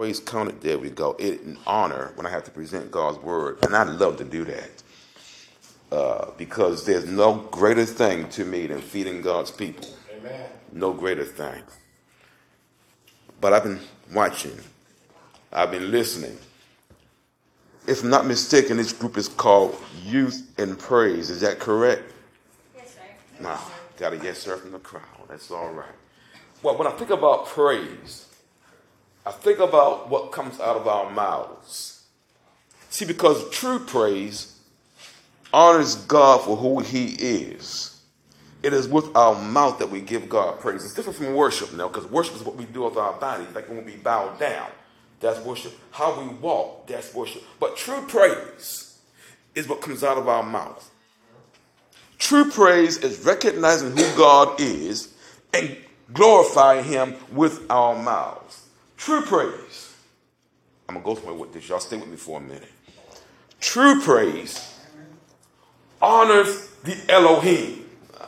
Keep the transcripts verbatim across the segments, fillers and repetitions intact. Praise counted. There we go. It an honor when I have to present God's word, and I love to do that uh, because there's no greater thing to me than feeding God's people. Amen. No greater thing. But I've been watching. I've been listening. If not mistaken, this group is called Youth in Praise. Is that correct? Yes, sir. No, got a yes, sir, from the crowd. That's all right. Well, when I think about praise, I think about what comes out of our mouths. See, because true praise honors God for who he is. It is with our mouth that we give God praise. It's different from worship now, because worship is what we do with our bodies, like when we bow down. That's worship. How we walk, that's worship. But true praise is what comes out of our mouth. True praise is recognizing who God is and glorifying him with our mouths. True praise. I'm going to go somewhere with this. Y'all stay with me for a minute. True praise honors the Elohim.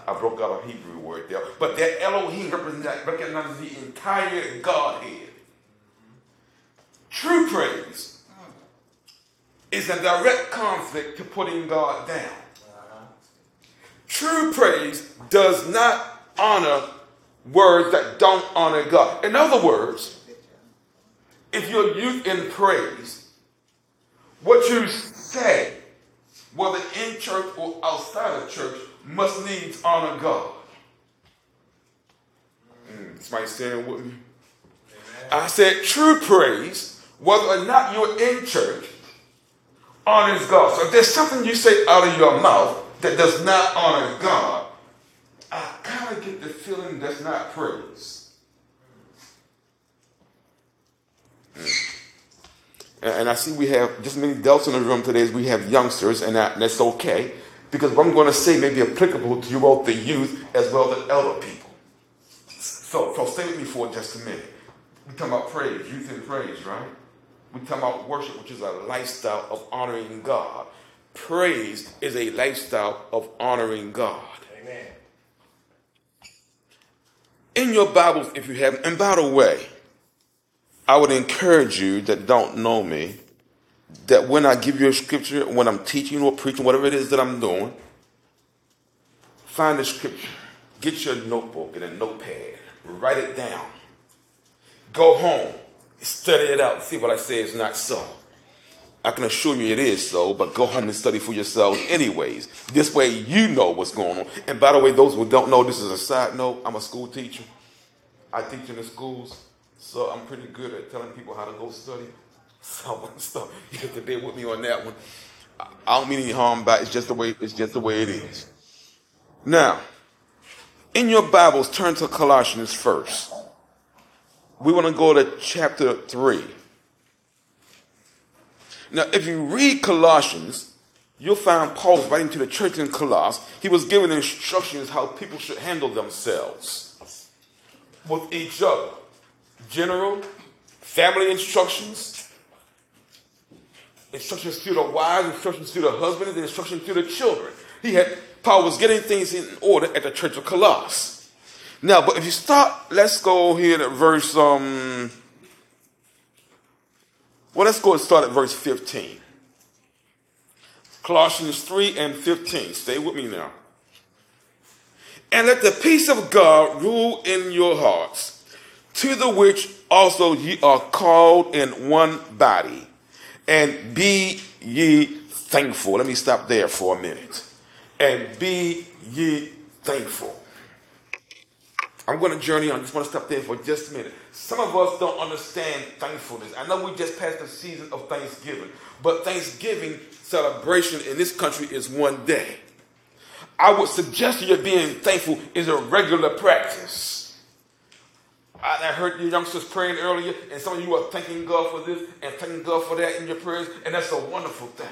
I broke out a Hebrew word there. But that Elohim represents, recognizes the entire Godhead. True praise is a direct conflict to putting God down. True praise does not honor words that don't honor God. In other words, if you're youth in praise, what you say, whether in church or outside of church, must needs honor God. Mm, somebody stand with me? Amen. I said true praise, whether or not you're in church, honors God. So if there's something you say out of your mouth that does not honor God, I kind of get the feeling that's not praise. And I see we have just many adults in the room today as we have youngsters, and that, that's okay, because what I'm going to say may be applicable to both the youth as well as the elder people. So, so stay with me for just a minute. We're talking about praise, youth in praise, right? We're talking about worship, which is a lifestyle of honoring God. Praise is a lifestyle of honoring God. Amen. In your Bibles, if you have, and by the way, I would encourage you that don't know me, that when I give you a scripture, when I'm teaching or preaching, whatever it is that I'm doing, find a scripture. Get your notebook and a notepad. Write it down. Go home. Study it out. See what I say is not so. I can assure you it is so, but go home and study for yourselves anyways. This way you know what's going on. And by the way, those who don't know, this is a side note. I'm a school teacher. I teach in the schools. So I'm pretty good at telling people how to go study. So stuff. You have to bear with me on that one. I don't mean any harm by it. It's just the way it's just the way it is. Now, in your Bibles, turn to Colossians first. We want to go to chapter three. Now, if you read Colossians, you'll find Paul's writing to the church in Colossae. He was given instructions how people should handle themselves with each other. General, family instructions, instructions to the wives, instructions to the husbands, and instructions to the children. He had, Paul was getting things in order at the church of Colossae. Now, but if you start, let's go here to verse, um, well, let's go and start at verse fifteen. Colossians three and fifteen. Stay with me now. And let the peace of God rule in your hearts, to the which also ye are called in one body, and be ye thankful. Let me stop there for a minute. And be ye thankful. I'm going to journey on. I just want to stop there for just a minute. Some of us don't understand thankfulness. I know we just passed the season of Thanksgiving, but Thanksgiving celebration in this country is one day. I would suggest to you being thankful is a regular practice. I heard you youngsters praying earlier, and some of you are thanking God for this and thanking God for that in your prayers, and that's a wonderful thing.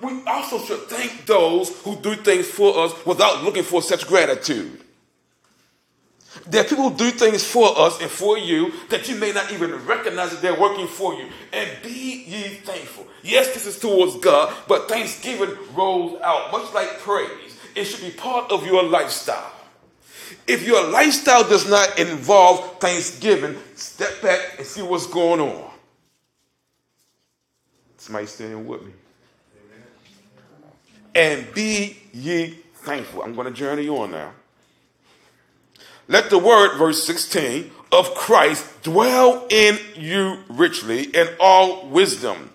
We also should thank those who do things for us without looking for such gratitude. There are people who do things for us and for you that you may not even recognize that they're working for you. And be ye thankful. Yes, this is towards God, but thanksgiving rolls out, much like praise. It should be part of your lifestyle. If your lifestyle does not involve thanksgiving, step back and see what's going on. Somebody standing with me. And be ye thankful. I'm going to journey on now. Let the word, verse sixteen, of Christ dwell in you richly in all wisdom,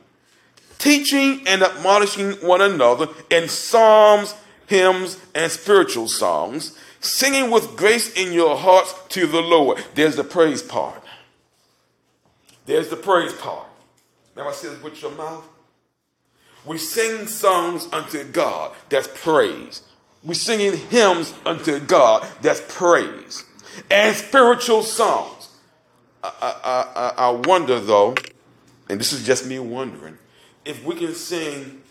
teaching and admonishing one another in psalms, hymns, and spiritual songs, singing with grace in your hearts to the Lord. There's the praise part. There's the praise part. Now I said, with your mouth, we sing songs unto God. That's praise. We're singing hymns unto God. That's praise. And spiritual songs. I, I, I, I wonder, though, and this is just me wondering, if we can sing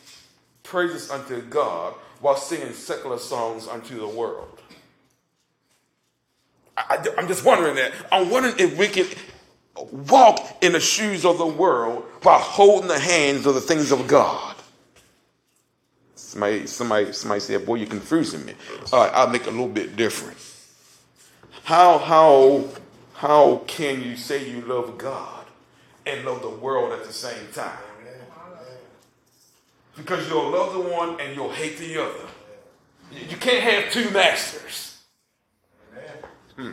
praises unto God while singing secular songs unto the world. I, I, I'm just wondering that. I'm wondering if we can walk in the shoes of the world while holding the hands of the things of God. Somebody, somebody, somebody said, boy, you're confusing me. All right, I'll make it a little bit different. How, how, how can you say you love God and love the world at the same time? Because you'll love the one and you'll hate the other. You can't have two masters. Hmm.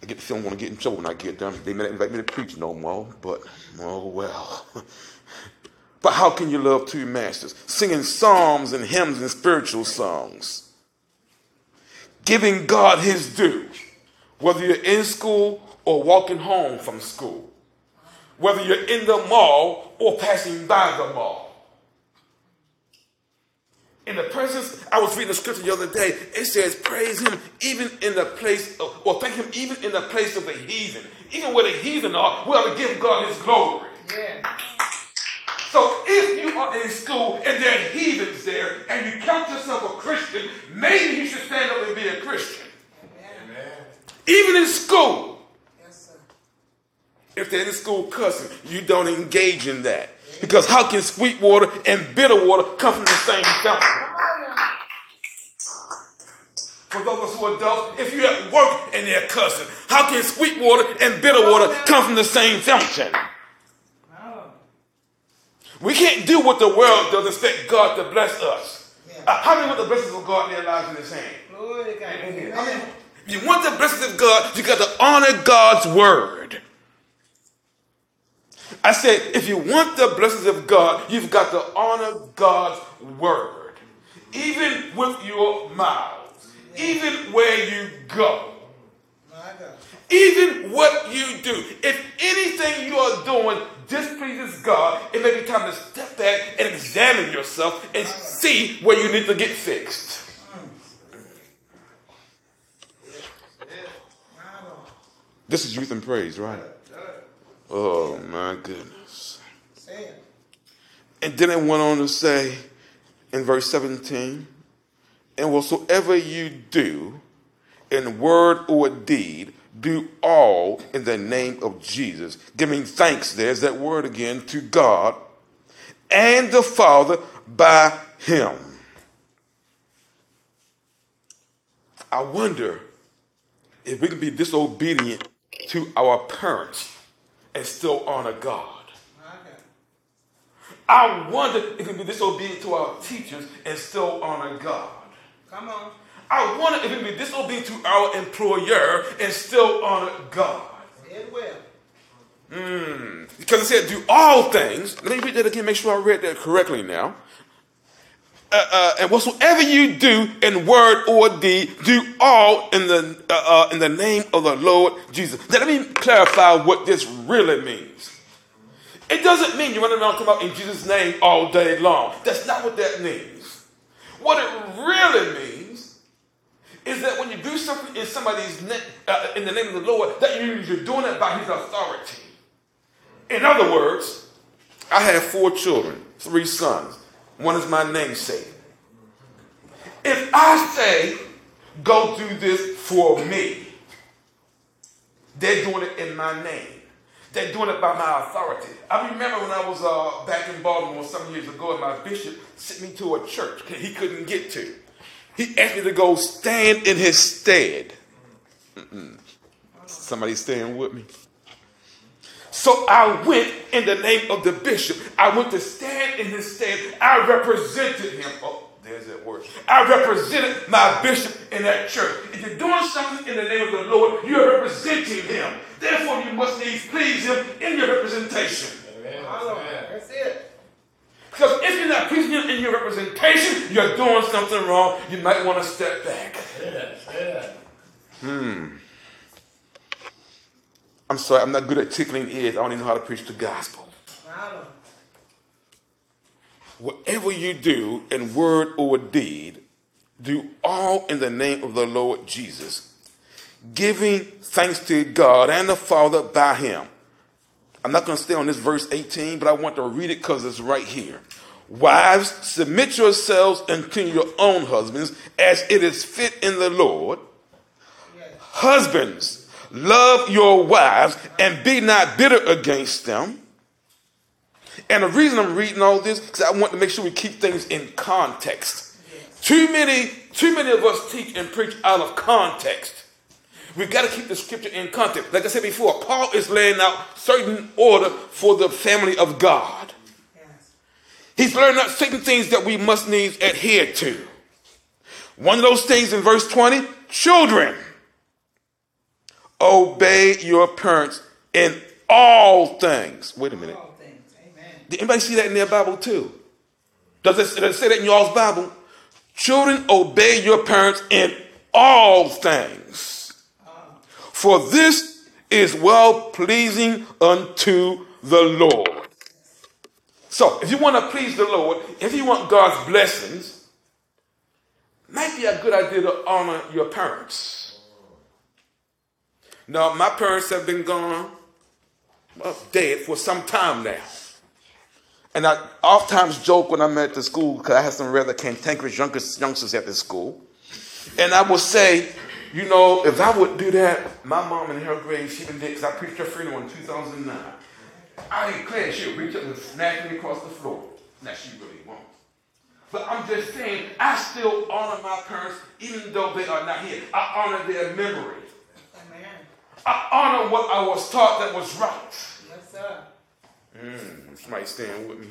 I get the feeling I'm going to get in trouble when I get done. They may not invite me to preach no more, but oh well. But how can you love two masters? Singing psalms and hymns and spiritual songs. Giving God his due. Whether you're in school or walking home from school. Whether you're in the mall or passing by the mall. In the presence, I was reading the scripture the other day. It says, praise him even in the place of, or thank him even in the place of the heathen. Even where the heathen are, we ought to give God his glory. Yeah. So if you are in school and there are heathens there, and you count yourself a Christian, maybe you should stand up and be a Christian. Amen. Even in school. Yes, sir. If they're in school cussing, you don't engage in that. Because how can sweet water and bitter water come from the same fountain? For those of us who are adults, if you're at work and they're cussing, how can sweet water and bitter water come from the same fountain? Wow. We can't do what the world does and expect God to bless us. Yeah. Uh, how many want the blessings of God in their lives in his hand? Lord, God. I mean, if you want the blessings of God, you got to honor God's word. I said, if you want the blessings of God, you've got to honor God's word. Even with your mouths. Even where you go. Even what you do. If anything you are doing displeases God, it may be time to step back and examine yourself and see where you need to get fixed. This is youth and praise, right? Oh, my goodness. And then it went on to say in verse seventeen, and whatsoever you do in word or deed, do all in the name of Jesus, giving thanks, there's that word again, to God and the Father by him. I wonder if we can be disobedient to our parents and still honor God. Okay. I wonder if we can be disobedient to our teachers and still honor God. Come on. I wonder if we can be disobedient to our employer and still honor God. It will. Mm. Because it said, do all things. Let me read that again, make sure I read that correctly now. Uh, uh, and whatsoever you do in word or deed, do all in the uh, uh, in the name of the Lord Jesus. Now, let me clarify what this really means. It doesn't mean you're running around talking about in Jesus' name all day long. That's not what that means. What it really means is that when you do something in somebody's na- uh, in the name of the Lord, that you, you're doing it by his authority. In other words, I have four children, three sons. One is my namesake. If I say, go do this for me, they're doing it in my name. They're doing it by my authority. I remember when I was uh, back in Baltimore some years ago, and my bishop sent me to a church he couldn't get to. He asked me to go stand in his stead. Mm-mm. Somebody staying with me. So I went in the name of the bishop. I went to stand in his stead. I represented him. Oh, there's that word. I represented my bishop in that church. If you're doing something in the name of the Lord, you're representing him. Therefore, you must needs please him in your representation. Amen. That's it. Because if you're not pleasing him in your representation, you're doing something wrong. You might want to step back. Yes, yes. Hmm. I'm sorry, I'm not good at tickling ears. I don't even know how to preach the gospel. Wow. Whatever you do in word or deed, do all in the name of the Lord Jesus, giving thanks to God and the Father by him. I'm not going to stay on this verse eighteen, but I want to read it because it's right here. Wives, submit yourselves unto your own husbands as it is fit in the Lord. Yes. Husbands, love your wives and be not bitter against them. And the reason I'm reading all this is I want to make sure we keep things in context. Yes. Too many, too many of us teach and preach out of context. We've got to keep the scripture in context. Like I said before, Paul is laying out certain order for the family of God. Yes. He's laying out certain things that we must needs adhere to. One of those things in verse twenty, children, obey your parents in all things. Wait a minute. All things. Amen. Did anybody see that in their Bible too? Does it, does it say that in y'all's Bible? Children, obey your parents in all things. Oh. For this is well pleasing unto the Lord. So if you want to please the Lord, if you want God's blessings, it might be a good idea to honor your parents. Now, my parents have been gone, well, dead for some time now. And I oftentimes joke when I'm at the school, because I have some rather cantankerous youngsters at the school. And I will say, you know, if I would do that, my mom in her grave, she been dead, because I preached her funeral in two thousand nine. I declare she would reach up and snatch me across the floor. Now, she really won't. But I'm just saying, I still honor my parents, even though they are not here. I honor their memory. I honor what I was taught that was right. Yes, sir. Mm, somebody stand with me.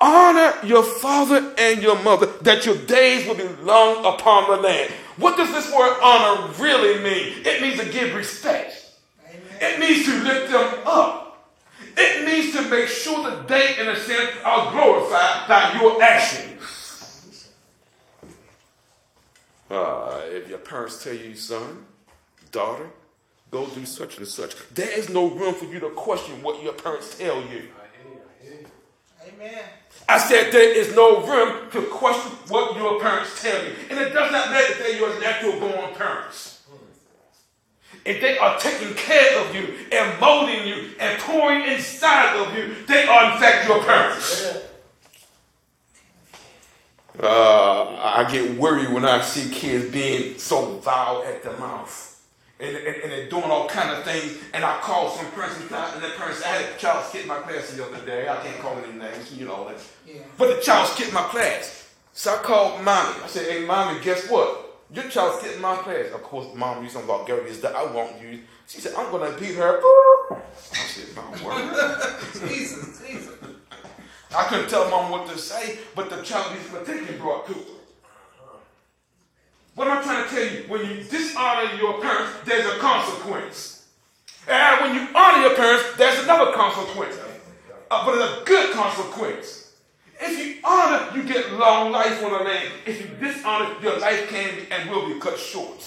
Honor your father and your mother that your days will be long upon the land. What does this word honor really mean? It means to give respect. Amen. It means to lift them up. It means to make sure that they, in a sense, are glorified by your actions. Uh, if your parents tell you, son, daughter, go do such and such. There is no room for you to question what your parents tell you. Amen. I said there is no room to question what your parents tell you. And it does not matter if they're your natural born parents. If they are taking care of you and molding you and pouring inside of you, they are in fact your parents. Uh, I get worried when I see kids being so vile at the mouth. And, and, and they're doing all kind of things. And I called some parents and the parents, I had a child skip my class the other day. I can't call any names, you know that. Yeah. But the child skipped my class. So I called mommy. I said, hey, mommy, guess what? Your child skipped my class. Of course, mom used some vulgarities that I won't use. She said, I'm going to beat her. I said, mom, word. Jesus, Jesus. I couldn't tell mom what to say, but the child is particularly brought to her. What am I trying to tell you? When you dishonor your parents, there's a consequence. And when you honor your parents, there's another consequence. Uh, but it's a good consequence. If you honor, you get long life on the land. If you dishonor, your life can be and will be cut short.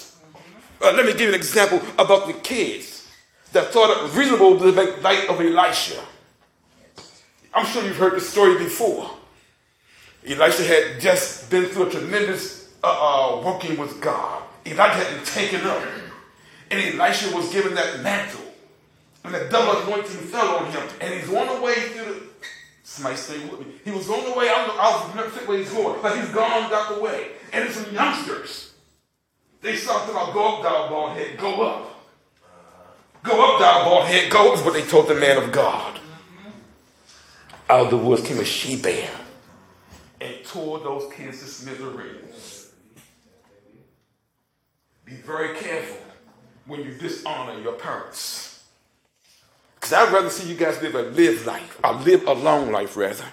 Uh, let me give you an example about the kids that thought it reasonable to make light of Elisha. I'm sure you've heard this story before. Elisha had just been through a tremendous Uh, uh, working with God. Elijah had been taken up. And Elisha was given that mantle. And that double anointing fell on him. And he's on the way through the... Somebody stay with me. He was on the way. I was never sick where he's going. But he's gone out the way. And it's some youngsters. They started about, go up, thou bald head. Go up. Go up, thou bald head. Go up is what they told the man of God. Out of the woods came a she-bear. And tore those kids to smithereens. Be very careful when you dishonor your parents. Because I'd rather see you guys live a live life, a live a long life rather,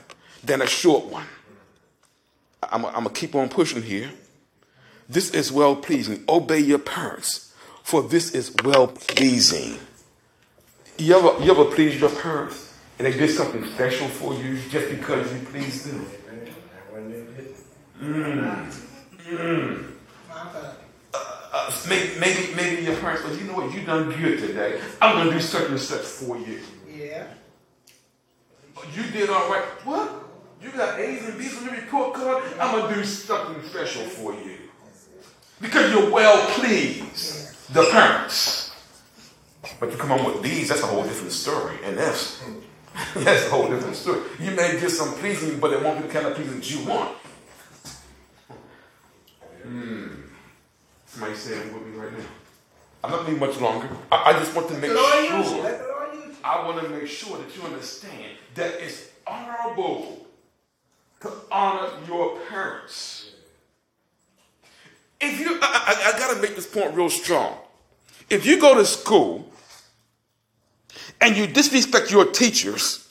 than a short one. I'm going to keep on pushing here. This is well-pleasing. Obey your parents, for this is well-pleasing. You ever, you ever please your parents and they did something special for you just because you pleased them? Mm. Mm. Uh, maybe, maybe, maybe your parents, well, you know what, you done good today. I'm going to do such and such for you. Yeah. You did all right. What? You got A's and B's on your report card? I'm going to do something special for you. Because you're well pleased, the parents. But you come on with these, that's a whole different story. And that's, that's a whole different story. You may get some pleasing, but it won't be the kind of pleasing that you want. Hmm. Somebody say it with me right now. I'm not going to be much longer. I, I just want to make sure. I want to make sure that you understand that it's honorable to honor your parents. If you, I, I, I got to make this point real strong. If you go to school and you disrespect your teachers,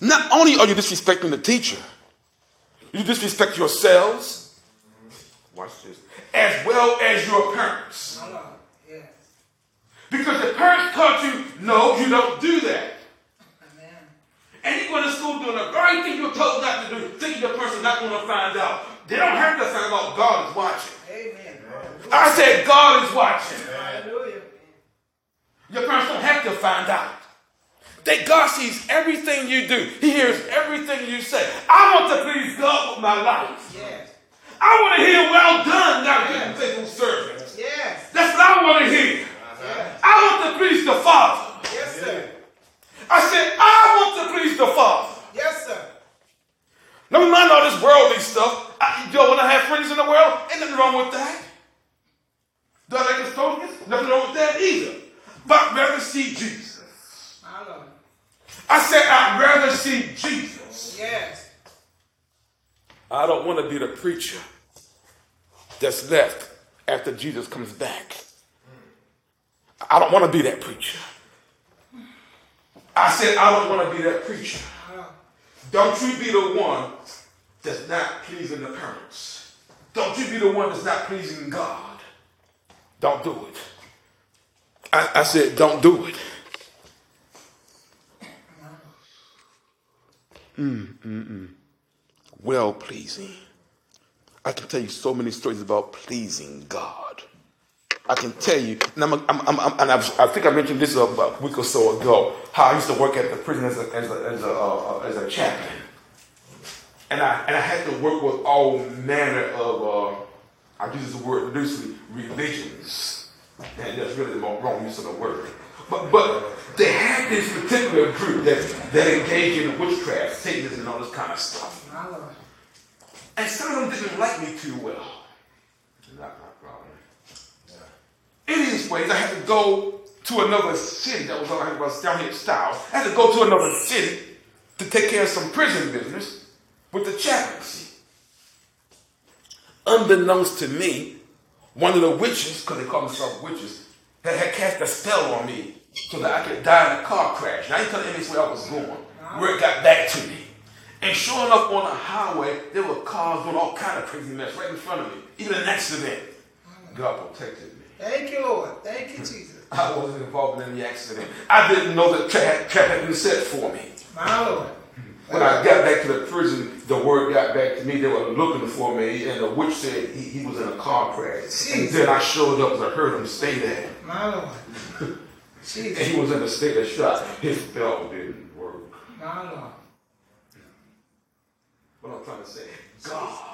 not only are you disrespecting the teacher, you disrespect yourselves. Watch this. As well as your parents. Because the parents taught you, no, you don't do that. Amen. And you go to school doing the very thing you're told not to do, thinking the person's not going to find out. They don't have to find out. God is watching. Amen. I said God is watching. Hallelujah. Your parents don't have to find out. That God sees everything you do. He hears everything you say. I want to please God with my life. Yes. I want to hear, well done, thou good and faithful servant. Yes. That's what I want to hear. Yes. I want to please the Father. Yes, sir. I said, I want to please the Father. Yes, sir. Never mind all this worldly stuff. I, yo, when I have friends in the world, ain't nothing wrong with that. Do I like his focus? Nothing wrong with that either. But I'd rather see Jesus. I love him. I said, I'd rather see Jesus. Yes. I don't want to be the preacher that's left after Jesus comes back. I don't want to be that preacher. I said, I don't want to be that preacher. Don't you be the one that's not pleasing the parents. Don't you be the one that's not pleasing God. Don't do it. I, I said, don't do it. Mm, mm, mm. Well pleasing. I can tell you so many stories about pleasing God. I can tell you, and, I'm, I'm, I'm, I'm, and I think I mentioned this about a week or so ago, how I used to work at the prison as a as a, as a, uh, as a chaplain, and I and I had to work with all manner of, uh, I use the word loosely, religions, and that's really the wrong use of the word. But but they had this particular group that that engaged in witchcraft, Satanism, and all this kind of stuff, and some of them didn't like me too well. Not my problem. In these ways, I had to go to another city. That was, I was down here at Styles. I had to go to another city to take care of some prison business with the chaplaincy. Unbeknownst to me, one of the witches, because they call themselves witches, that had cast a spell on me so that I could die in a car crash. And I didn't tell them where I was going, where it got back to me. And sure enough, on the highway, there were cars doing all kind of crazy mess right in front of me. Even an accident. God protected me. Thank you, Lord. Thank you, Jesus. I wasn't involved in any accident. I didn't know that trap tra- had been set for me. My Lord. When I got back to the prison, the word got back to me. They were looking for me, and the witch said he, he was in a car crash. Jesus. And then I showed up and I heard him say that. My Lord. Jesus. And he was in a state of shock. His bell didn't work. My Lord. What I'm trying to say, God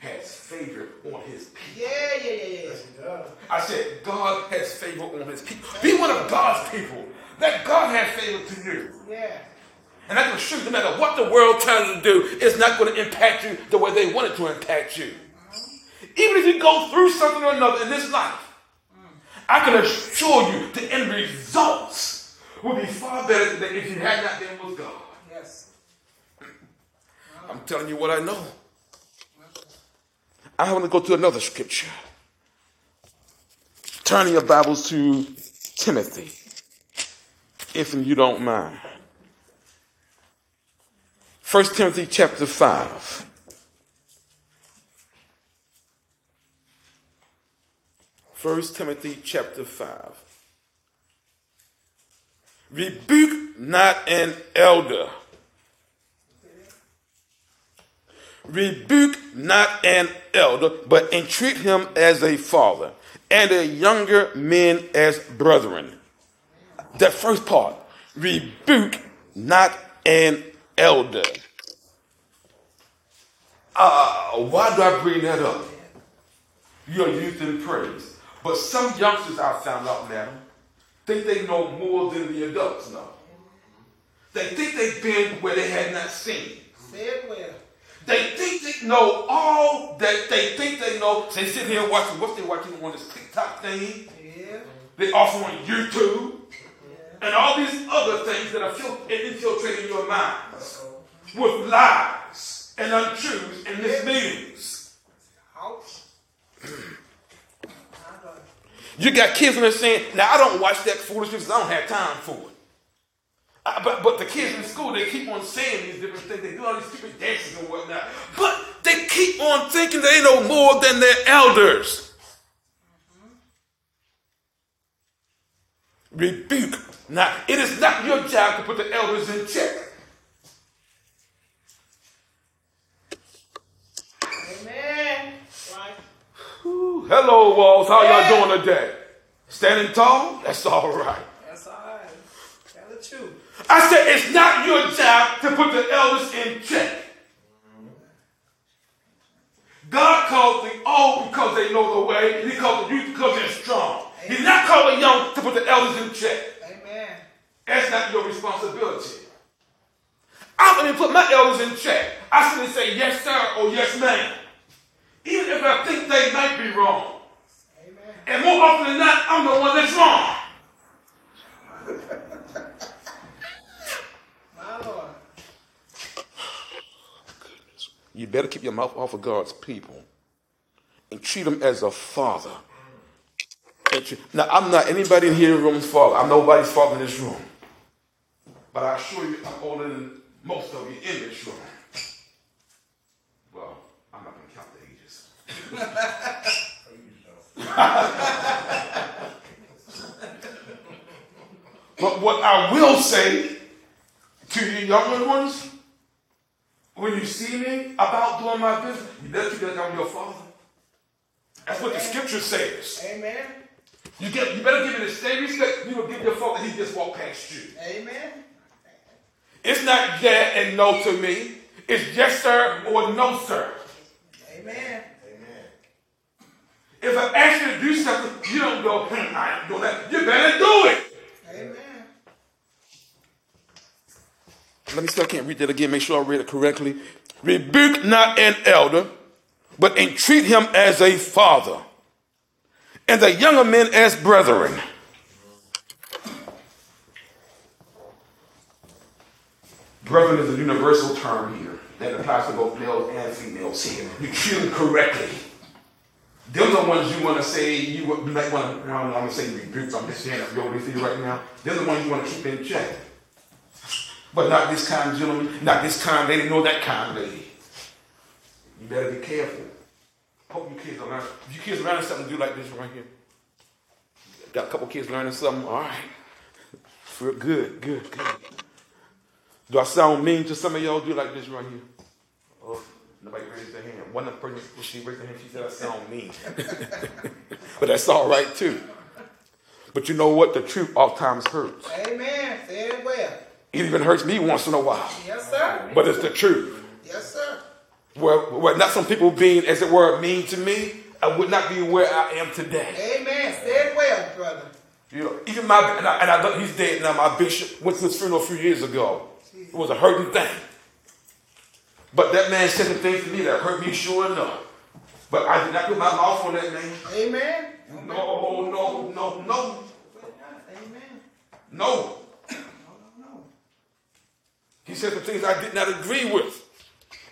has favor on his people. Yeah, yeah, yeah, yeah. I said, God has favor on his people. Be one of God's people. Let God have favor to you. Yeah. And I can assure you, no matter what the world tries to do, it's not going to impact you the way they want it to impact you. Even if you go through something or another in this life, I can assure you the end results will be far better than if you had not been with God. Yes. I'm telling you what I know. I want to go to another scripture. Turning your Bibles to Timothy, if you don't mind. First Timothy chapter five. First Timothy chapter five. Rebuke not an elder. Rebuke not an elder, but entreat him as a father, and the younger men as brethren. That first part, rebuke not an elder. Uh, why do I bring that up? You are used in praise. But some youngsters, I found out, madam, think they know more than the adults know. They think they've been where they had not seen. Said where? They think they know all that they think they know. They sit here watching what they watching on this TikTok thing. Yeah. They also on YouTube. Yeah. And all these other things that are infiltrating your minds with lies and untruths and misleadings. You got kids in there saying, now I don't watch that foolishness because I don't have time for it. I, but, but the kids in school, they keep on saying these different things. They do all these stupid dances and whatnot. But they keep on thinking they know more than their elders. Mm-hmm. Rebuke. Now, it is not your job to put the elders in check. Amen. Right. Whew. Hello, walls. How yeah. y'all doing today? Standing tall? That's all right. That's all right. Tell the truth. I said, it's not your job to put the elders in check. God called the old because they know the way. He called the youth because they're strong. Amen. He's not calling young to put the elders in check. Amen. That's not your responsibility. I'm going to put my elders in check. I simply say yes, sir, or yes, ma'am. Even if I think they might be wrong. Amen. And more often than not, I'm the one that's wrong. You better keep your mouth off of God's people and treat them as a father. Now, I'm not anybody in here in room's father. I'm nobody's father in this room. But I assure you, I'm older than most of you in this room. Well, I'm not going to count the ages. But what I will say to you younger ones, when you see me about doing my business, you better treat like I'm your father. That's Amen. What the scripture says. Amen. You get, you better give it the same respect you will give your father. He just walked past you. Amen. It's not yeah and no to me. It's yes sir or no sir. Amen. Amen. If I ask you to do something, you don't go, hmm, I am doing that. You better do it. Amen. Let me see if I can't read that again. Make sure I read it correctly. Rebuke not an elder, but entreat him as a father, and the younger men as brethren. Brethren is a universal term here that applies to both males and females here. You treat them correctly. Those are the ones you want to say, you might want to, I don't want to say rebuke, I'm just saying, I'm going to you right now. They're the ones you want to keep in check. But not this kind, gentlemen, not this kind lady, nor that kind lady. You better be careful. Hope your kids are learning. If your kids are learning something, do like this right here. Got a couple kids learning something, all right. Good, good, good. Do I sound mean to some of y'all? Do like this right here. Oh, nobody raised their hand. One of the person, she raised her hand, she said I sound mean. But that's all right, too. But you know what? The truth oftentimes hurts. Amen. Say it well. It even hurts me once in a while. Yes, sir. But it's the truth. Yes, sir. Well, well, not some people being, as it were, mean to me, I would not be where I am today. Amen. Say it well, brother. You know, even my, and I, and I he's dead now, my bishop went to his funeral a few years ago. It was a hurting thing. But that man said some things to me that hurt me sure enough. But I did not put my mouth on that man. Amen. No, no, no, no. Amen. No. He said some things I did not agree with.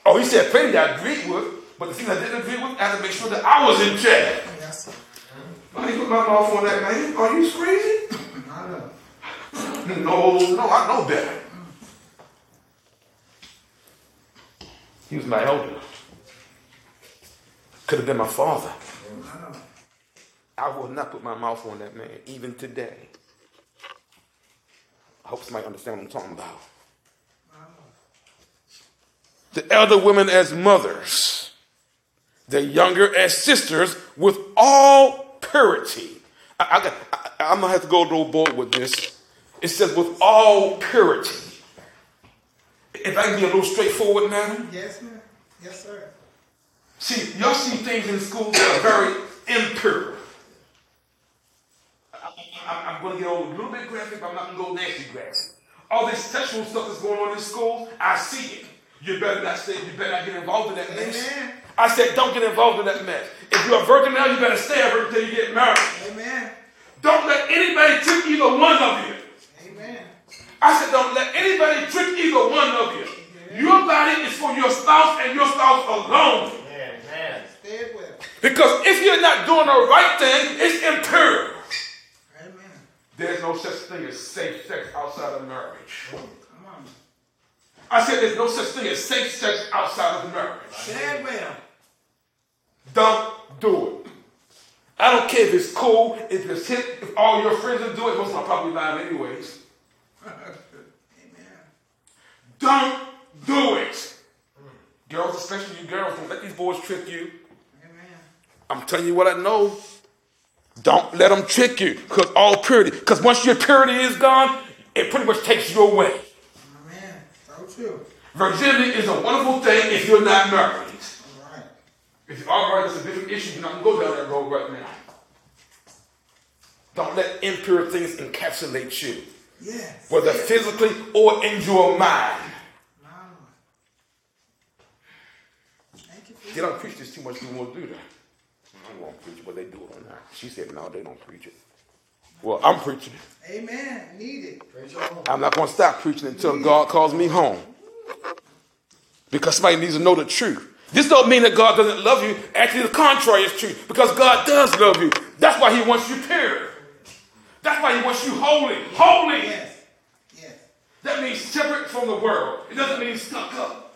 Oh, he said plenty I agreed with, but the things I didn't agree with, I had to make sure that I was in check. Yes, sir. I put my mouth on that man. Are you crazy? I know. No, no, I know better. He was my elder. Could have been my father. I will not put my mouth on that man, even today. I hope somebody understands what I'm talking about. The elder women as mothers, the younger as sisters, with all purity. I, I, I, I'm going to have to go a little bold with this. It says with all purity. If I can be a little straightforward now. Yes, ma'am. Yes, sir. See, y'all see things in school that are very impure. I, I, I'm going to get a little bit graphic, but I'm not going to go nasty graphic. All this sexual stuff that's going on in school, I see it. You better not say, you better not get involved in that mess. Amen. I said, don't get involved in that mess. If you're a virgin now, you better stay a virgin until you get married. Amen. Don't let anybody trick either one of you. Amen. I said, don't let anybody trick either one of you. Amen. Your body is for your spouse and your spouse alone. Amen. Stay well. Because if you're not doing the right thing, it's impure. Amen. There's no such thing as safe sex outside of marriage. Amen. I said there's no such thing as safe sex outside of marriage. Say well. Don't do it. I don't care if it's cool, if it's hip, if all your friends are doing it, most of them are probably lying anyways. Amen. Don't do it. Girls, especially you girls, don't let these boys trick you. Amen. I'm telling you what I know. Don't let them trick you. Because all purity. Because once your purity is gone, it pretty much takes you away. Virginity is a wonderful thing if you're not married. All right. If you are married, it's a different issue. You're not going to go down that road right now. Don't let impure things encapsulate you. Yes. Whether yes. physically or in your mind. Wow. Thank you. They don't preach this too much. They won't do that. I won't preach it, but they do it or not. She said, no, they don't preach it. Well, I'm preaching. Amen. Need it. I'm not going to stop preaching until Need God calls me home. Because somebody needs to know the truth. This don't mean that God doesn't love you. Actually, the contrary is true. Because God does love you. That's why he wants you pure. That's why he wants you holy. Holy. Yes. Yes. That means separate from the world. It doesn't mean stuck up.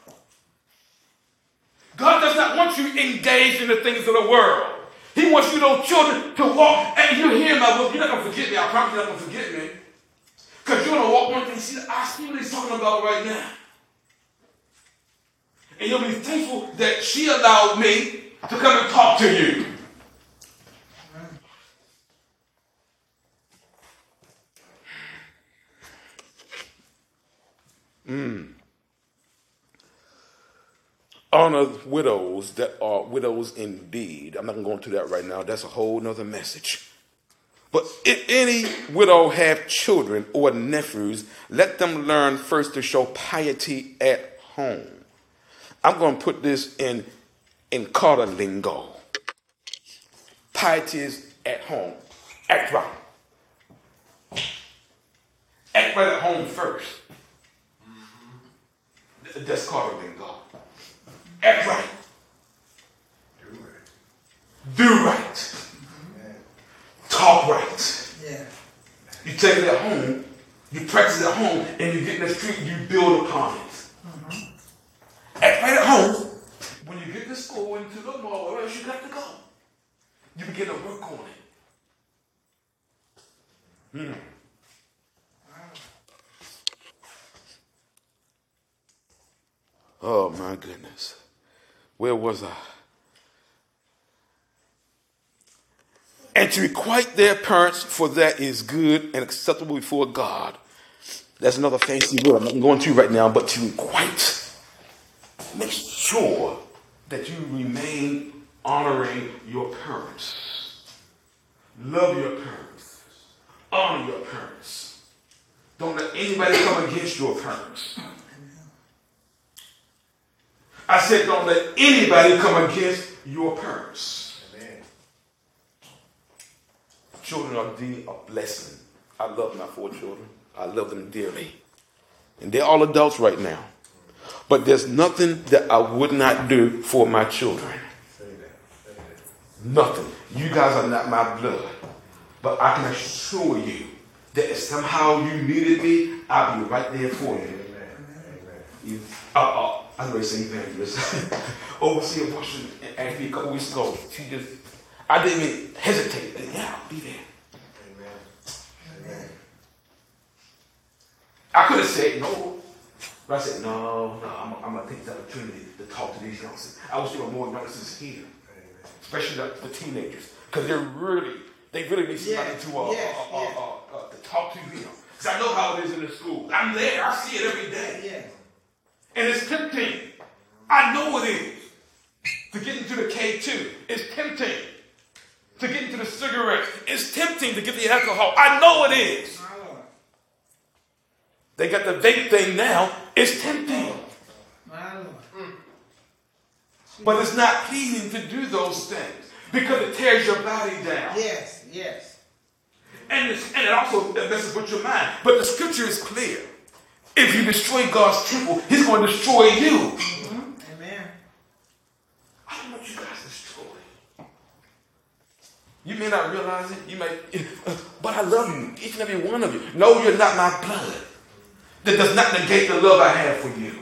God does not want you engaged in the things of the world. He wants you, those children, to walk. And you hear my book. You're not going to forget me. I promise you're not going to forget me. Because you're going to walk one thing. See, I see what he's talking about right now. And you'll be thankful that she allowed me to come and talk to you. Mm. Honor widows that are widows indeed. I'm not going to go into that right now. That's a whole nother message. But if any widow have children or nephews, let them learn first to show piety at home. I'm going to put this in, in Carter lingo. Piety is at home. Act right. Act right at home first. That's Carter lingo. Act right. Do right. Do right. Amen. Talk right. Yeah. You take it at home, you practice it at home, and you get in the street and you build upon it. Mm-hmm. Act right at home. When you get to school and to the mall, where else you got to go? You begin to work on it. Hmm. Oh my goodness. Where was I? And to requite their parents, for that is good and acceptable before God. That's another fancy word I'm not going to right now, but to requite. Make sure that you remain honoring your parents. Love your parents. Honor your parents. Don't let anybody come against your parents. I said, don't let anybody come against your parents. Amen. Children are indeed a blessing. I love my four children. I love them dearly. And they're all adults right now. But there's nothing that I would not do for my children. Say that. Say that. Nothing. You guys are not my blood. But I can assure you that if somehow you needed me, I'll be right there for you. Amen. Amen. Uh-uh. I know they say evangelist. Overseer Washington asked me a couple weeks ago. She just, I didn't even hesitate. Yeah, I'll be there. Amen. Amen. I could have said no. But I said, no, no, I'm, I'm going to take the opportunity to talk to these youngsters. I wish there were more youngsters here. Amen. Especially the, the teenagers. Because they're really, they really need somebody yeah. to, uh, yes. uh, uh, yes. uh, uh, to talk to them. Because I know how it is in the school. I'm there. I see it every day. Yeah. And it's tempting. I know it is. To get into the K two. It's tempting. To get into the cigarettes. It's tempting to get the alcohol. I know it is. They got the vape thing now. It's tempting. My Lord. Mm. But it's not pleasing to do those things because it tears your body down. Yes, yes. And, it's, and it also messes with your mind. But the scripture is clear. If you destroy God's temple, he's going to destroy you. Mm-hmm. Amen. I don't want you guys destroyed. You may not realize it. You might, but I love you, each and every one of you. No, you're not my blood. That does not negate the love I have for you.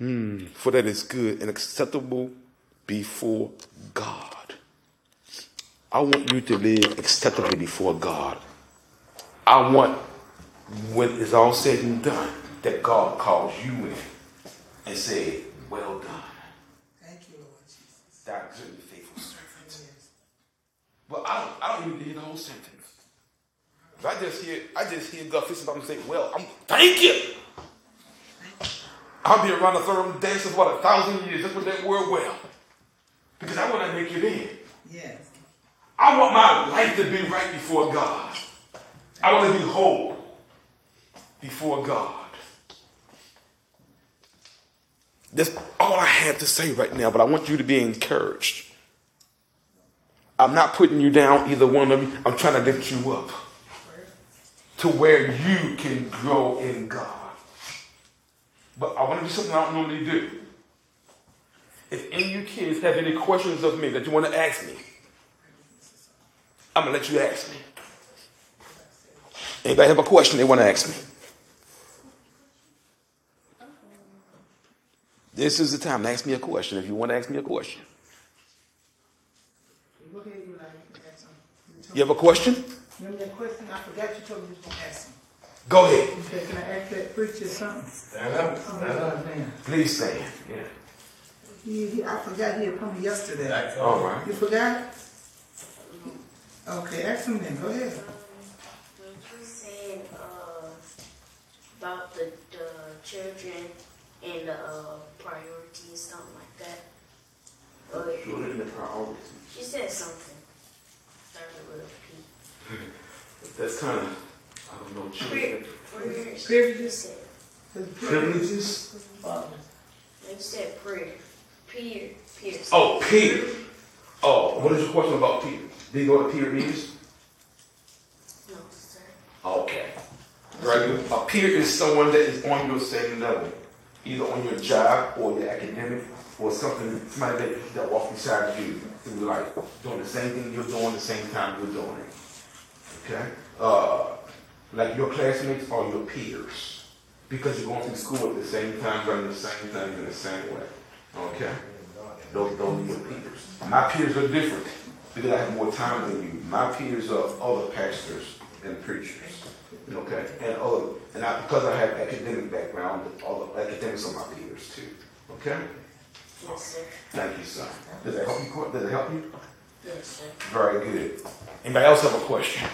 Mm, for that is good and acceptable before God. I want you to live acceptably before God. I want, when it's all said and done, that God calls you in and say, well done. Thank you, Lord Jesus. Thou good and faithful servant. Yes. But I don't, I don't even hear the whole sentence. If I just hear, I just hear God fix about me and say, well, I'm, thank you. I'll be around the throne of dancing for about a thousand years. That's what that word well. Because I want to make it in. Yes. I want my life to be right before God. I want to be whole before God. That's all I have to say right now, but I want you to be encouraged. I'm not putting you down, either one of you. I'm trying to lift you up to where you can grow in God. But I want to do something I don't normally do. If any of you kids have any questions of me that you want to ask me, I'm going to let you ask me. Anybody have a question they want to ask me? This is the time to ask me a question if you want to ask me a question. You have a question? Remember that question? I forgot you told me you were going to ask me. Go ahead. Okay, can I ask that preacher something? Stand up. Stand up. Please stand. Yeah. He, he, I forgot he had come yesterday. All right. You forgot? Okay, ask him then. Go ahead. When you said uh, about the, the children and the uh, priorities, something like that. But she wanted the priorities. She said something. Started with a P. That's kind of, I don't know, children. Privileges. Privileges. Privileges? Like you said, prayer. Peter. Peter. Oh, Peter. Oh, what is your question about Peter? Do you know what Peter is? No, sir. Okay. Right. A peer is someone that is on your same level. Either on your job or your academic or something, somebody that, that walks beside you through life, doing the same thing you're doing, the same time you're doing it. Okay? Uh, like your classmates or your peers, because you're going through school at the same time, running the same thing in the same way. Okay? Those, those are your peers. My peers are different because I have more time than you. My peers are other pastors and preachers. Okay, and other, and I, because I have academic background, all the academics are my peers too. Okay? Yes, sir. Thank you, sir. Does that help you? Does it help you? Yes, sir. Very good. Anybody else have a question?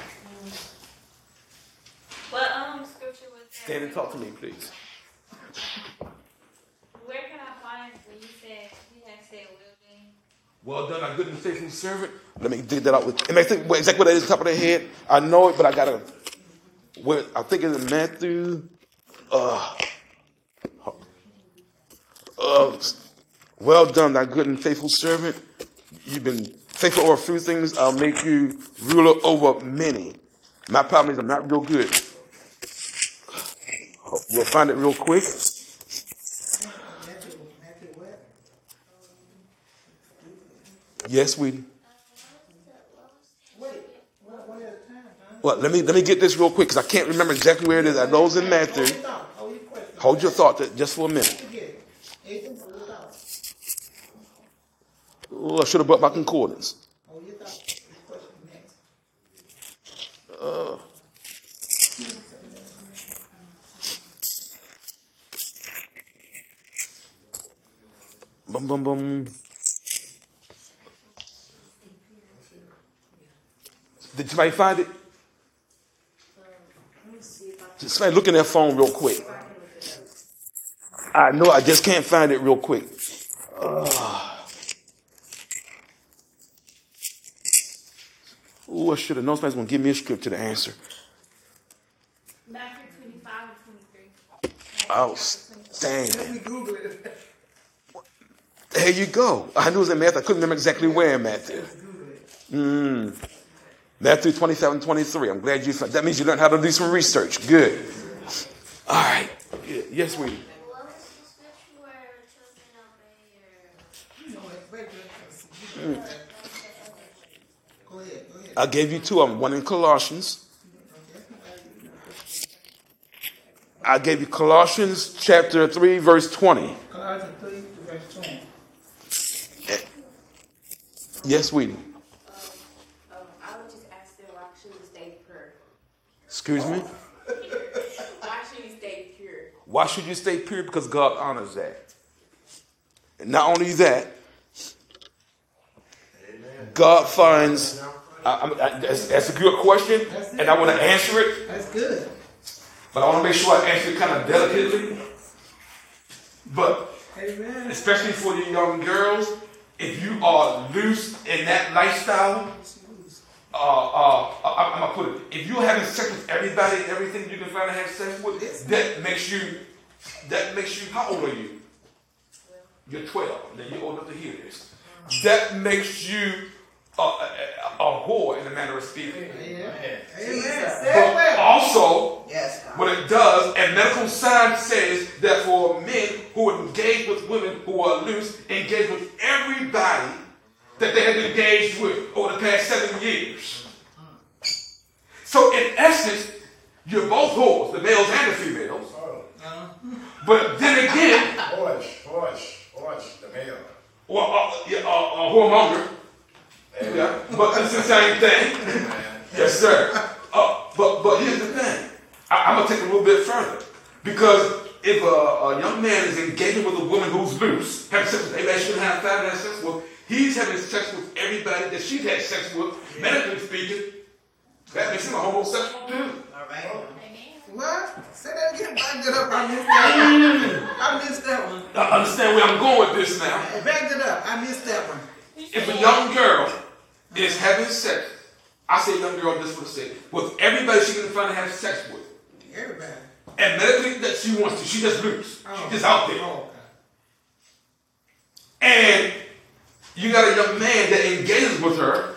What um scripture was that? Stand and talk to me, please. Where can I find when you said you had said well done? Well done, a good and faithful servant. Let me dig that out with. It makes it exactly what that is, top of the head. I know it, but I gotta. Where, I think it's in Matthew, uh, uh, well done, thy good and faithful servant. You've been Faithful over a few things, I'll make you ruler over many. My problem is I'm not real good. We'll find it real quick. Yes, we. Well, let me let me get this real quick because I can't remember exactly where it is. I know it's in Matthew. Hold your thought just for a minute. Oh, I should have brought my concordance. Uh, bum bum bum. Did somebody find it? Just somebody look in their phone real quick. I know I just can't find it real quick. Uh, oh, I should have known somebody's going to give me a scripture to answer. Matthew twenty-five and twenty-three. Outstanding. There you go. I knew it was in Matthew. I couldn't remember exactly where in Matthew. Mm. Matthew twenty-seven, twenty-three. I'm glad you found that. Means you learned how to do some research. Good. All right. Yes, we. Mm. I gave you two of them. One in Colossians. I gave you Colossians chapter three, verse twenty. Colossians three, verse twenty. Yes, we. Excuse me? Why should you stay pure? Why should you stay pure? Because God honors that. And not only that, amen. God finds... I, I, I, that's, that's a good question, and I want to answer it. That's good. But I want to make sure I answer it kind of delicately. But, amen. Especially for the young girls, if you are loose in that lifestyle... Uh, uh, I, I'm going to put it. If you're having sex with everybody and everything you can find to have sex with, that makes you, that makes you, how old are you? You're twelve. Then you're old enough to hear this. That makes you a, a, a whore in a manner of speaking. Amen. Amen. But also, yes, what it does, and medical science says that for men who engage with women who are loose, engage with everybody that they have been engaged with over the past seven years. So in essence, you're both whores, the males and the females. But then again, whores, whores, whores, the male. Or a whoremonger. Yeah, but it's the same thing. Yes, sir. Uh, but but here's the thing. I, I'm gonna take it a little bit further because if a, a young man is engaging with a woman who's loose, having sex with everybody shouldn't have five and sex with. He's having sex with everybody that she's had sex with, medically speaking. That makes him a homosexual dude. All right. Oh. What? Say that again. Back it up. I missed that one. I missed that one. I understand where I'm going with this now. Back it up. I missed that one. If a young girl is having sex, I say young girl just for the sake, with everybody she can find to have sex with. Everybody. And medically that she wants to. She just loses. Oh. She's just out there. Oh, okay. And you got a young man that engages with her.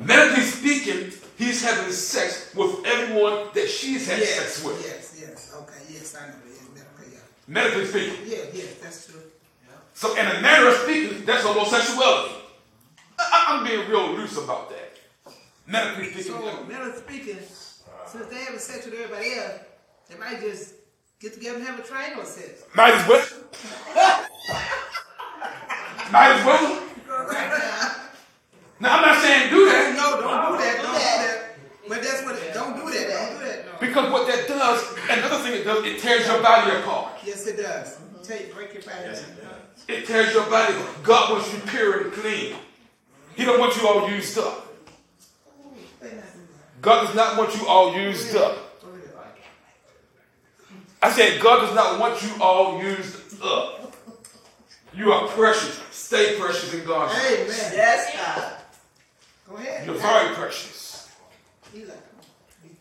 Medically speaking, he's having sex with everyone that she's had yes, sex with. Yes, yes, okay, yes, I know. Okay, yeah. Medically speaking. Yeah, yeah, that's true. Yeah. So in a manner of speaking, that's homosexuality. I- I'm being real loose about that. Medically speaking. So, medically speaking, since they have sex with everybody else, they might just get together and have a triangle sex. Might as well. Might as well. Now, I'm not saying do that. No, don't do that. Don't do that. But that's what it, don't do that. Don't do that. No. Because what that does, another thing it does, it tears your body apart. Yes, it does. Take, break your body. Yes, it does. It tears your body apart. God wants you pure and clean. He don't want you all used up. God does not want you all used up. I said God does not want you all used up. You are precious. Stay precious in God's eyes. Amen. Yes, God. Go ahead. You're very precious. You like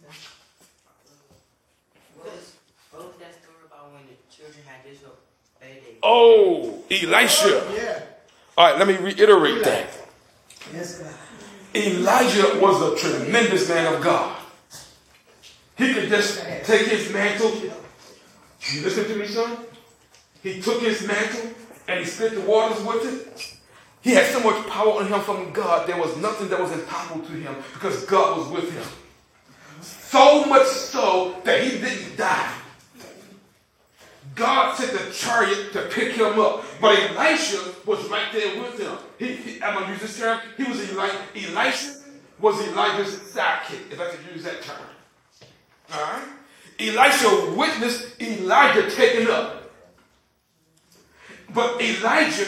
what was that story about when the children had disobeyed? Oh, Elisha. Oh, yeah. All right, let me reiterate that. Yes, God. Elijah was a tremendous man of God. He could just take his mantle. You listen to me, son? He took his mantle and he split the waters with it. He had so much power on him from God, there was nothing that was impossible to him because God was with him. So much so that he didn't die. God sent the chariot to pick him up. But Elisha was right there with him. He, he, I'm going to use this term. He was Eli- Elisha was Elijah's sidekick, if I could use that term. All right? Elisha witnessed Elijah taken up. But Elijah,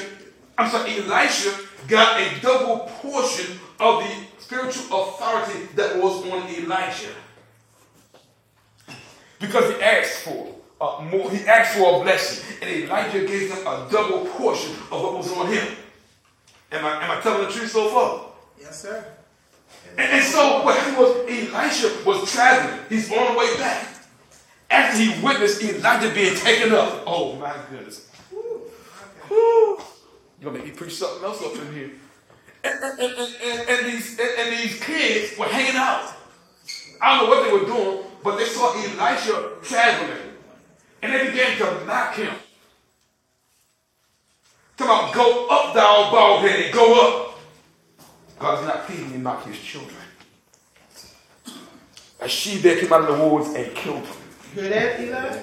I'm sorry, Elisha got a double portion of the spiritual authority that was on Elijah. Because he asked for it. Uh, more, he asked for a blessing, and Elijah gave him a double portion of what was on him. Am I, am I telling the truth so far? Yes, sir. And, and so what happened was Elisha was traveling. He's on the way back. After he witnessed Elijah being taken up. Oh, my goodness. Woo. Woo. You're going to make me preach something else up in here. And, and, and, and, and, these, and, and these kids were hanging out. I don't know what they were doing, but they saw Elisha traveling. And they began to mock him. Talk about go up, thou bald headed, go up. God's not pleased to mock his children. A she bear came out of the woods and killed him. You hear that, Eli?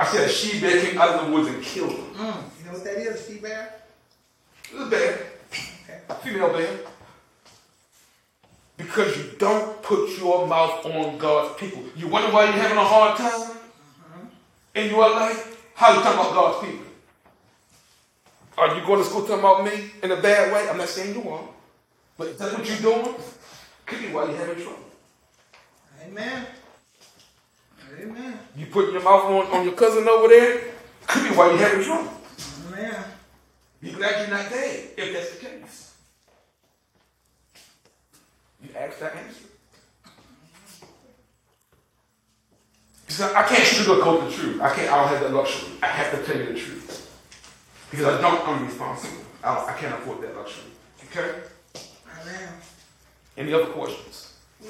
I said a she bear came out of the woods and killed him. Mm. You know what that is, a she bear? It was a bear. Okay. A female bear. Because you don't put your mouth on God's people. You wonder why you're having a hard time? In your life, how you talking about God's people? Are you going to school talking about me in a bad way? I'm not saying you are. But if that's what you're doing, could be why you're having trouble. Amen. Amen. You putting your mouth on, on your cousin over there, could be why you're having trouble. Amen. Be glad you're not dead, if that's the case. You ask that answer. Because I can't sugarcoat the truth. I can't. I don't have that luxury. I have to tell you the truth because I don't. I'm responsible. I, don't, I can't afford that luxury. Okay. Amen. Any other questions? Yeah,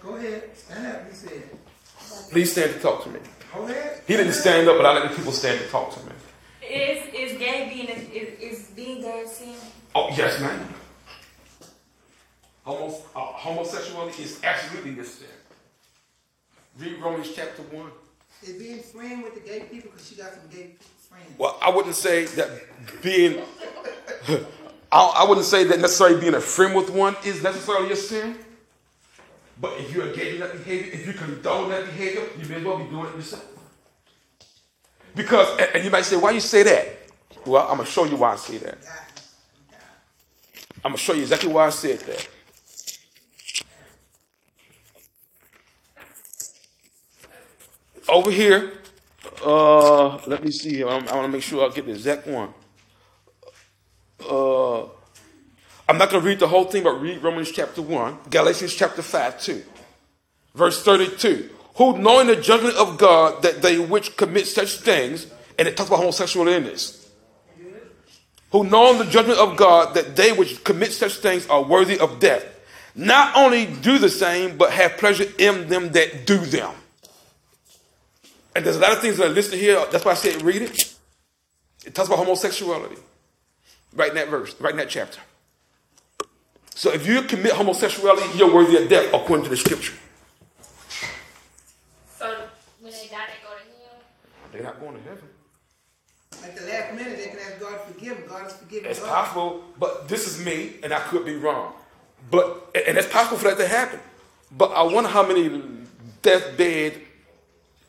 go ahead. Stand up. You said. Please stand to talk to me. Go ahead. He didn't stand up, but I let the people stand to talk to me. Is is gay being is is being gay sin? Oh yes, ma'am. Homos, uh, homosexuality is absolutely a sin. Read Romans chapter one. Is being friend with the gay people because she got some gay friends? Well, I wouldn't say that being, I, I wouldn't say that necessarily being a friend with one is necessarily a sin. But if you're engaging that behavior, if you condone that behavior, you may as well be doing it yourself. Because, and, and you might say, why you say that? Well, I'm going to show you why I say that. I'm going to show you exactly why I said that. Over here, uh, let me see. I want to make sure I get the exact one. Uh, I'm not going to read the whole thing, but read Romans chapter one, Galatians chapter five, two, verse thirty-two. Who knowing the judgment of God that they which commit such things, and it talks about homosexual illness. Who knowing the judgment of God that they which commit such things are worthy of death. Not only do the same, but have pleasure in them that do them. And there's a lot of things that are listed here. That's why I said read it. It talks about homosexuality. Right in that verse. Right in that chapter. So if you commit homosexuality, you're worthy of death according to the scripture. So when they die, they go to hell? They're not going to heaven. At the last minute, they can ask God to forgive them. God is forgiving. It's possible, but this is me, and I could be wrong. But And it's possible for that to happen. But I wonder how many deathbed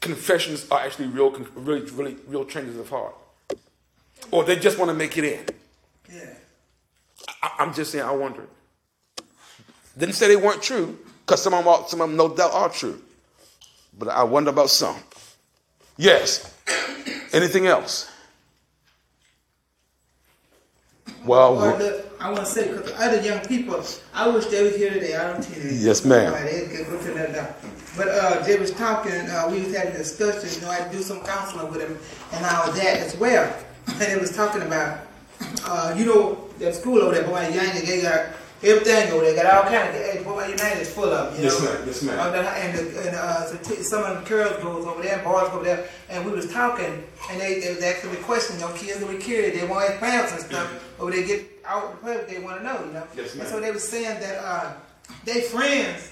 confessions are actually real, really, really, real changes of heart, or they just want to make it in. Yeah, I, I'm just saying. I wonder. Didn't say they weren't true, because some of them, are, some of them, no doubt, are true. But I wonder about some. Yes. Anything else? Well, well look, I want to say because other young people, I wish they were here today. I don't tell you. Yes, ma'am. But uh, they was talking, uh, we was having a discussion, you know, I do some counseling with him and all that as well. And they was talking about, uh, you know, that school over there, boy, United, they got everything over there. Got all kinds of, hey, boy, United's full of them, you yes, know. Ma'am. Yes, ma'am. And, the, and uh, some of them girls goes over there, and boys go over there, and we was talking, and they, they was asking me questions, you know, kids that we carried, they wanted plans and stuff, but they get out and play what they want to know, you know. Yes, ma'am. And so they was saying that uh, they friends,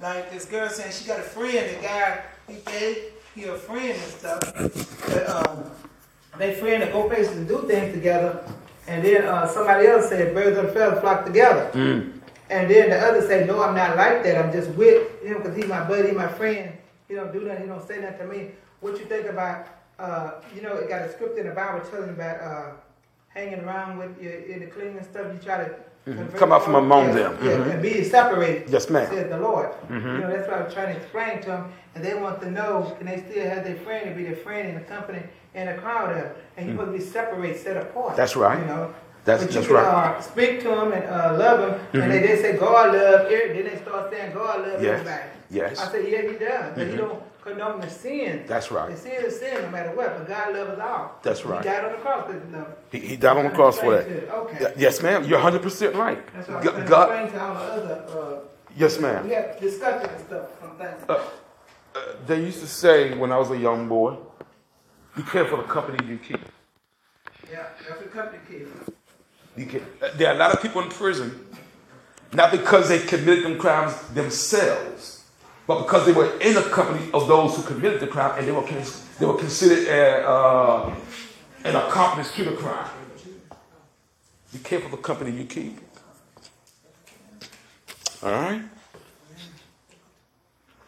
like this girl saying she got a friend, the guy, he gay, he a friend and stuff, but um, they friend that go places and do things together. And then uh, somebody else said, birds of the feather flock together. Mm. And then the other said, no, I'm not like that. I'm just with him because he's my buddy, he's my friend. He don't do nothing. He don't say nothing to me. What you think about, uh, you know, it got a script in the Bible telling about uh, hanging around with your, in the clean and stuff. You try to mm-hmm. come out from among yeah, them. Yeah, mm-hmm. and be separated. Yes, ma'am. Said the Lord. Mm-hmm. You know, that's what I was trying to explain to them. And they want to know, can they still have their friend and be their friend in the company and a crowd of, and you're supposed to be separate, set apart. That's right. You know, that's, but you that's can, right. Uh, speak to them and uh, love them, mm-hmm. and they, they say God love everybody. Then they start saying God love yes. everybody. Yes. I said, yeah, He does, mm-hmm. but He don't condone the sin. That's right. The sin is sin, no matter what. But God loves us all. That's right. He died on the cross because He loved. He, he died on the cross for that. Okay. Yes, ma'am. You're one hundred percent right. That's right. God. God. To all the other, uh, yes, ma'am. We have discussion and stuff. Uh, uh, they used to say when I was a young boy, be careful the company you keep. Yeah, that's the company you keep. There are a lot of people in prison, not because they committed them crimes themselves, but because they were in the company of those who committed the crime, and they were they were considered a, uh, an accomplice to the crime. Be careful the company you keep. All right?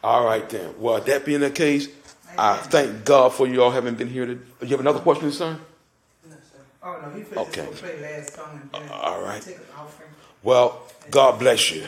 All right, then. Well, that being the case, I thank God for you all having been here today. You have another question, sir? No, sir. Oh, no, he finished okay. Play last song and then uh, all right. Take an offering. Well, God bless you.